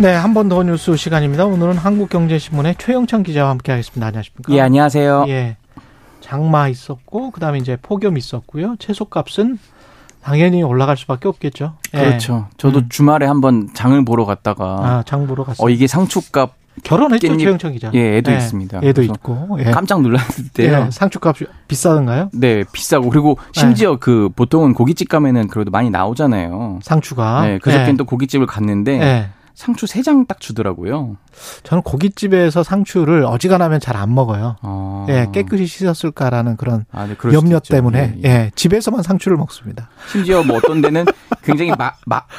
네, 한 번 더 뉴스 시간입니다. 오늘은 한국경제신문의 최형창 기자와 함께하겠습니다. 안녕하십니까? 예, 안녕하세요. 예, 장마 있었고 그다음에 이제 폭염 있었고요. 채소값은 당연히 올라갈 수밖에 없겠죠. 예. 그렇죠. 저도 주말에 한번 장을 보러 갔다가 장 보러 갔어요. 이게 상추값 결혼했죠, 최형창 기자. 예, 애도 있습니다. 애도 있고. 예. 깜짝 놀랐을 때요. 예, 상추값이 비싸던가요? 네, 비싸고 그리고 심지어 그 보통은 고깃집 가면은 그래도 많이 나오잖아요. 상추가. 네, 그저께는 또 고깃집을 갔는데. 상추 3장 딱 주더라고요. 저는 고깃집에서 상추를 어지간하면 잘 안 먹어요. 예, 깨끗이 씻었을까라는 그런 염려 때문에 예, 집에서만 상추를 먹습니다. 심지어 뭐 어떤 데는 굉장히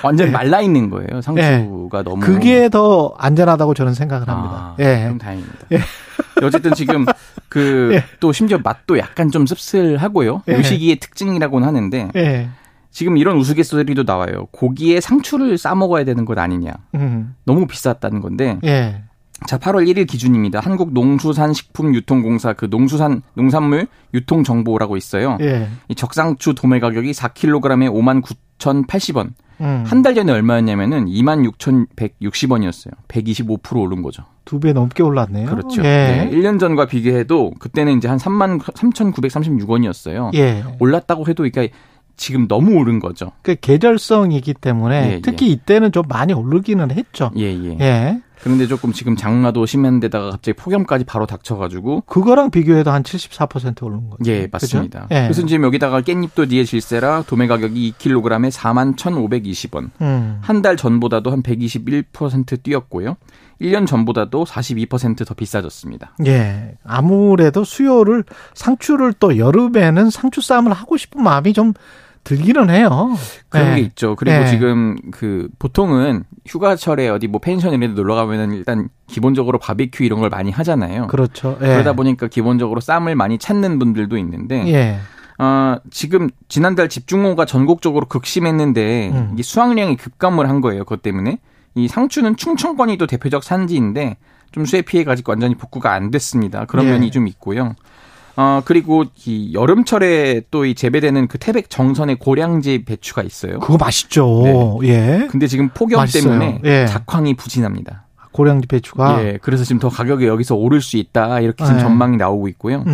완전 말라 있는 거예요. 상추가 너무. 그게 더 안전하다고 저는 생각을 합니다. 예. 그럼 다행입니다. 예. 어쨌든 지금 또 심지어 맛도 약간 좀 씁쓸하고요. 요 시기의 특징이라고는 하는데. 지금 이런 우스갯소리도 나와요. 고기에 상추를 싸 먹어야 되는 것 아니냐. 너무 비쌌다는 건데. 예. 자, 8월 1일 기준입니다. 한국 농수산식품유통공사 그 농산물 유통정보라고 있어요. 예. 이 적상추 도매 가격이 4kg에 59,080원. 한 달 전에 얼마였냐면은 26,160원이었어요. 125% 오른 거죠. 두 배 넘게 올랐네요. 그렇죠. 예. 네, 1년 전과 비교해도 그때는 이제 한 33,936원이었어요. 예. 올랐다고 해도 그러니까 지금 너무 오른 거죠. 그 계절성이기 때문에 특히 이때는 좀 많이 오르기는 했죠. 그런데 조금 지금 장마도 심한 데다가 갑자기 폭염까지 바로 닥쳐가지고 그거랑 비교해도 한 74% 오른 거죠. 예, 맞습니다. 예. 그래서 지금 여기다가 깻잎도 뒤에 질세라 도매 가격이 2kg에 41,520원. 한 달 전보다도 한 121% 뛰었고요. 1년 전보다도 42% 더 비싸졌습니다. 예, 아무래도 수요를 상추를 또 여름에는 상추 쌈을 하고 싶은 마음이 좀 들기는 해요. 그런 게 있죠. 그리고 지금 보통은 휴가철에 어디 뭐 펜션 이런 데 놀러 가면은 일단 기본적으로 바비큐 이런 걸 많이 하잖아요. 그렇죠. 예. 그러다 보니까 기본적으로 쌈을 많이 찾는 분들도 있는데 지금 지난달 집중호우가 전국적으로 극심했는데 이게 수확량이 급감을 한 거예요. 그것 때문에 이 상추는 충청권이 또 대표적 산지인데 좀 수해 피해가 아직 완전히 복구가 안 됐습니다. 그런 면이 좀 있고요. 그리고 이 여름철에 또 이 재배되는 그 태백 정선의 고량지 배추가 있어요. 그거 맛있죠. 네. 예. 근데 지금 폭염 때문에 작황이 부진합니다. 고량지 배추가. 예. 그래서 지금 더 가격이 여기서 오를 수 있다. 이렇게 지금 전망이 나오고 있고요.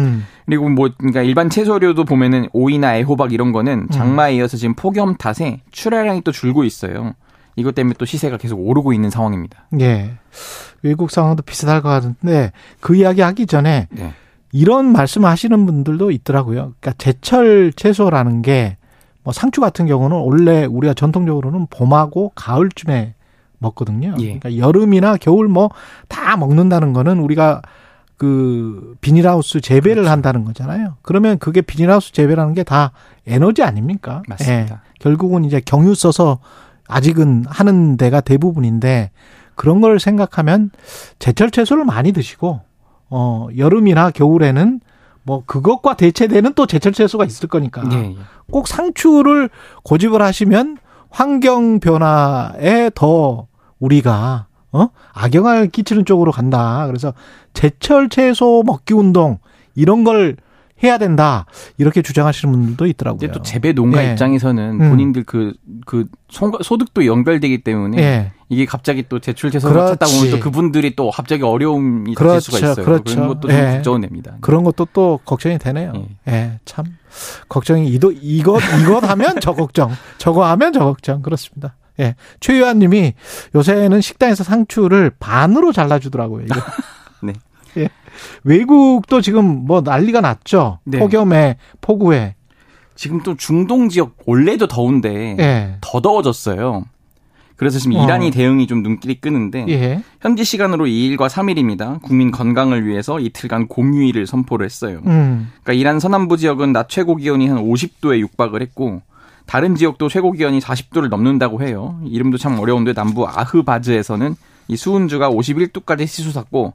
그리고 그러니까 일반 채소류도 보면은 오이나 애호박 이런 거는 장마에 이어서 지금 폭염 탓에 출하량이 또 줄고 있어요. 이것 때문에 또 시세가 계속 오르고 있는 상황입니다. 예. 외국 상황도 비슷할 것 같은데 그 이야기 하기 전에 이런 말씀하시는 분들도 있더라고요. 그러니까 제철 채소라는 게 뭐 상추 같은 경우는 원래 우리가 전통적으로는 봄하고 가을쯤에 먹거든요. 그러니까 여름이나 겨울 뭐 다 먹는다는 거는 우리가 그 비닐하우스 재배를 한다는 거잖아요. 그러면 그게 비닐하우스 재배라는 게 다 에너지 아닙니까? 맞습니다. 예. 결국은 이제 경유 써서 아직은 하는 데가 대부분인데 그런 걸 생각하면 제철 채소를 많이 드시고 여름이나 겨울에는 뭐 그것과 대체되는 또 제철 채소가 있을 거니까 꼭 상추를 고집을 하시면 환경 변화에 더 우리가 악영향을 끼치는 쪽으로 간다. 그래서 제철 채소 먹기 운동 이런 걸 해야 된다. 이렇게 주장하시는 분들도 있더라고요. 이제 또 재배 농가 입장에서는 본인들 소득도 연결되기 때문에 이게 갑자기 또 제출 채소를 찾다 보면 또 그분들이 또 갑자기 어려움이 될 수가 있어요. 그렇죠. 그런 것도 좀 걱정은 됩니다. 그런 것도 또 걱정이 되네요. 참 걱정이 이것 하면 저 걱정, 저거 하면 저 걱정. 그렇습니다. 예, 최유한 님이 요새는 식당에서 상추를 반으로 잘라주더라고요. 이거. 네. 예. 외국도 지금 뭐 난리가 났죠. 폭염에, 폭우에. 지금 또 중동 지역 원래도 더운데 더 더워졌어요. 그래서 지금 이란이 대응이 좀 눈길이 끄는데 현지 시간으로 2일과 3일입니다. 국민 건강을 위해서 이틀간 공휴일을 선포를 했어요. 그러니까 이란 서남부 지역은 낮 최고 기온이 한 50도에 육박을 했고 다른 지역도 최고 기온이 40도를 넘는다고 해요. 이름도 참 어려운데 남부 아흐바즈에서는 이 수은주가 51도까지 치솟았고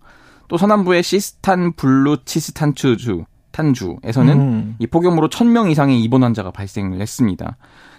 또 서남부의 시스탄 블루 치스탄추주 탄주에서는 이 폭염으로 1,000명 이상의 입원 환자가 발생을 했습니다.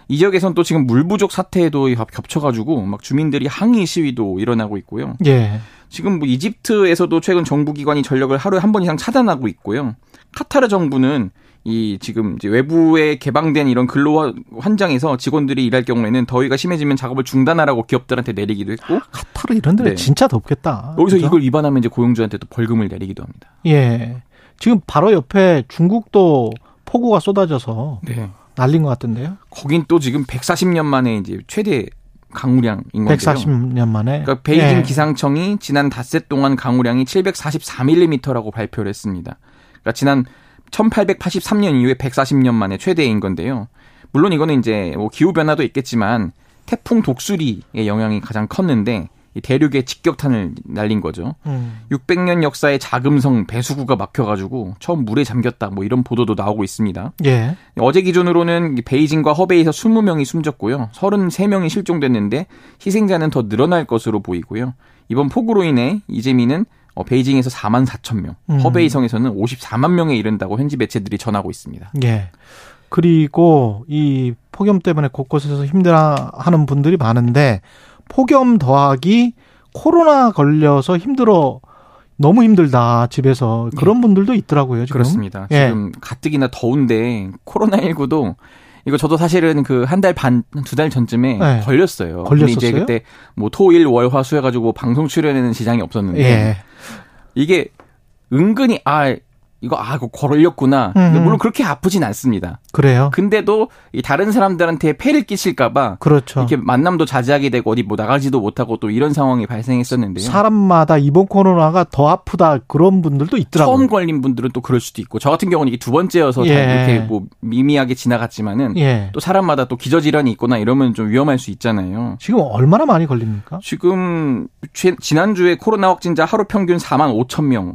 이 지역에서는 또 지금 물 부족 사태에도 겹쳐가지고 막 주민들이 항의 시위도 일어나고 있고요. 예. 지금 뭐 이집트에서도 최근 정부기관이 전력을 하루에 한 번 이상 차단하고 있고요. 카타르 정부는 이 지금 이제 외부에 개방된 이런 근로 환장에서 직원들이 일할 경우에는 더위가 심해지면 작업을 중단하라고 기업들한테 내리기도 했고. 카타르 이런 데는 네. 진짜 덥겠다. 여기서 그렇죠? 이걸 위반하면 이제 고용주한테 또 벌금을 내리기도 합니다. 예. 지금 바로 옆에 중국도 폭우가 쏟아져서 네. 난린 것 같은데요. 거긴 또 지금 140년 만에 이제 최대 강우량인 건데요. 140년 만에. 그러니까 베이징 예. 기상청이 지난 닷새 동안 강우량이 744mm라고 발표를 했습니다. 그러니까 지난 1883년 이후에 140년 만에 최대인 건데요. 물론 이거는 이제 뭐 기후 변화도 있겠지만 태풍 독수리의 영향이 가장 컸는데 이 대륙에 직격탄을 날린 거죠. 600년 역사의 자금성 배수구가 막혀가지고 처음 물에 잠겼다. 뭐 이런 보도도 나오고 있습니다. 예. 어제 기준으로는 베이징과 허베이에서 20명이 숨졌고요. 33명이 실종됐는데 희생자는 더 늘어날 것으로 보이고요. 이번 폭우로 인해 이재민은 베이징에서 44,000명, 허베이성에서는 54만 명에 이른다고 현지 매체들이 전하고 있습니다. 예. 그리고 이 폭염 때문에 곳곳에서 힘들어하는 분들이 많은데 폭염 더하기 코로나 걸려서 너무 힘들다 집에서 그런 분들도 있더라고요. 지금. 그렇습니다. 예. 지금 가뜩이나 더운데 코로나19도 이거 저도 사실은 그 한 달 반, 두 달 전쯤에 네. 걸렸어요. 근데 이제 그때 뭐 토, 일, 월, 화, 수 해가지고 방송 출연에는 지장이 없었는데 예. 이게 은근히 이거 걸렸구나. 물론 그렇게 아프진 않습니다. 그래요. 근데도 이 다른 사람들한테 폐를 끼칠까봐 그렇죠. 이렇게 만남도 자제하게 되고 어디 뭐 나가지도 못하고 또 이런 상황이 발생했었는데요. 사람마다 이번 코로나가 더 아프다 그런 분들도 있더라고요. 처음 걸린 분들은 또 그럴 수도 있고 저 같은 경우는 이게 두 번째여서 예. 이렇게 뭐 미미하게 지나갔지만은 예. 또 사람마다 또 기저질환이 있거나 이러면 좀 위험할 수 있잖아요. 지금 얼마나 많이 걸립니까? 지금 지난주에 코로나 확진자 하루 평균 45,000명.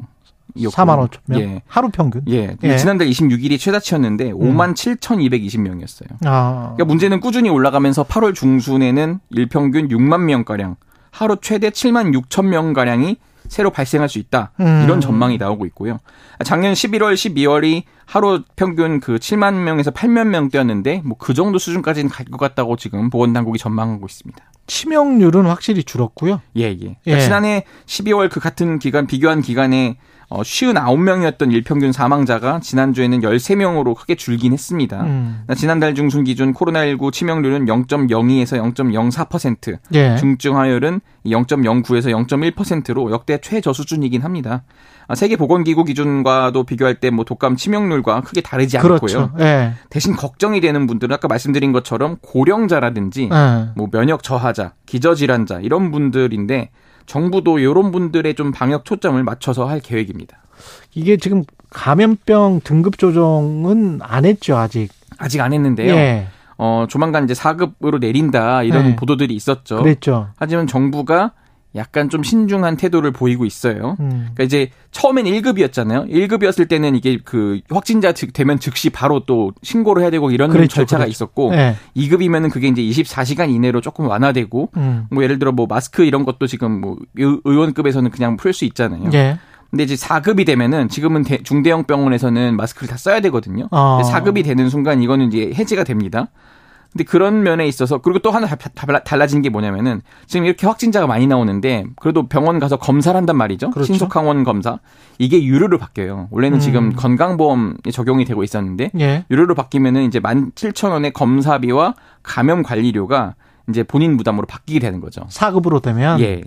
45,000명? 예. 하루 평균? 예. 예. 지난달 26일이 최다치였는데 57,220명이었어요. 아. 그러니까 문제는 꾸준히 올라가면서 8월 중순에는 일평균 6만 명가량, 하루 최대 76,000명가량이 새로 발생할 수 있다. 이런 전망이 나오고 있고요. 작년 11월, 12월이 하루 평균 그 7만 명에서 8만 명대였는데 뭐 그 정도 수준까지는 갈 것 같다고 지금 보건당국이 전망하고 있습니다. 치명률은 확실히 줄었고요. 예, 예. 그러니까 예. 지난해 12월 그 같은 기간, 비교한 기간에 59명이었던 일평균 사망자가 지난주에는 13명으로 크게 줄긴 했습니다. 지난달 중순 기준 코로나19 치명률은 0.02에서 0.04%, 예. 중증화율은 0.09에서 0.1%로 역대 최저 수준이긴 합니다. 세계보건기구 기준과도 비교할 때 뭐 독감 치명률과 크게 다르지 않고요. 그렇죠. 예. 대신 걱정이 되는 분들은 아까 말씀드린 것처럼 고령자라든지 예. 뭐 면역 저하자, 기저질환자 이런 분들인데 정부도 이런 분들의 좀 방역 초점을 맞춰서 할 계획입니다. 이게 지금 감염병 등급 조정은 안 했죠, 아직? 아직 안 했는데요. 예. 조만간 이제 4급으로 내린다 이런 예. 보도들이 있었죠. 그랬죠. 하지만 정부가 약간 좀 신중한 태도를 보이고 있어요. 그러니까 이제 처음엔 1급이었잖아요. 1급이었을 때는 이게 그 확진자 되면 즉시 바로 또 신고를 해야 되고 이런 그랬죠, 절차가 그랬죠. 있었고 네. 2급이면은 그게 이제 24시간 이내로 조금 완화되고 뭐 예를 들어 뭐 마스크 이런 것도 지금 뭐 의원급에서는 그냥 풀 수 있잖아요. 네. 근데 이제 4급이 되면은 지금은 중대형 병원에서는 마스크를 다 써야 되거든요. 아. 4급이 되는 순간 이거는 이제 해제가 됩니다. 근데 그런 면에 있어서 그리고 또 하나 달라진 게 뭐냐면은 지금 이렇게 확진자가 많이 나오는데 그래도 병원 가서 검사를 한단 말이죠. 그렇죠. 신속항원 검사. 이게 유료로 바뀌어요. 원래는 지금 건강보험에 적용이 되고 있었는데 예. 유료로 바뀌면은 이제 17,000원의 검사비와 감염 관리료가 이제 본인 부담으로 바뀌게 되는 거죠. 4급으로 되면 예.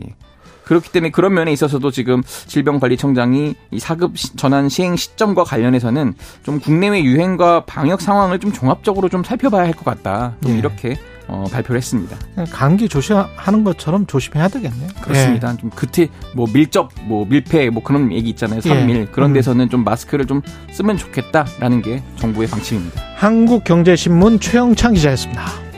그렇기 때문에 그런 면에 있어서도 지금 질병관리청장이 이 4급 전환 시행 시점과 관련해서는 좀 국내외 유행과 방역 상황을 좀 종합적으로 좀 살펴봐야 할 것 같다. 좀 예. 이렇게 발표를 했습니다. 감기 조심하는 것처럼 조심해야 되겠네요. 그렇습니다. 예. 좀 밀접, 밀폐, 그런 얘기 있잖아요. 산밀 예. 그런 데서는 좀 마스크를 좀 쓰면 좋겠다라는 게 정부의 방침입니다. 한국경제신문 최형창 기자였습니다.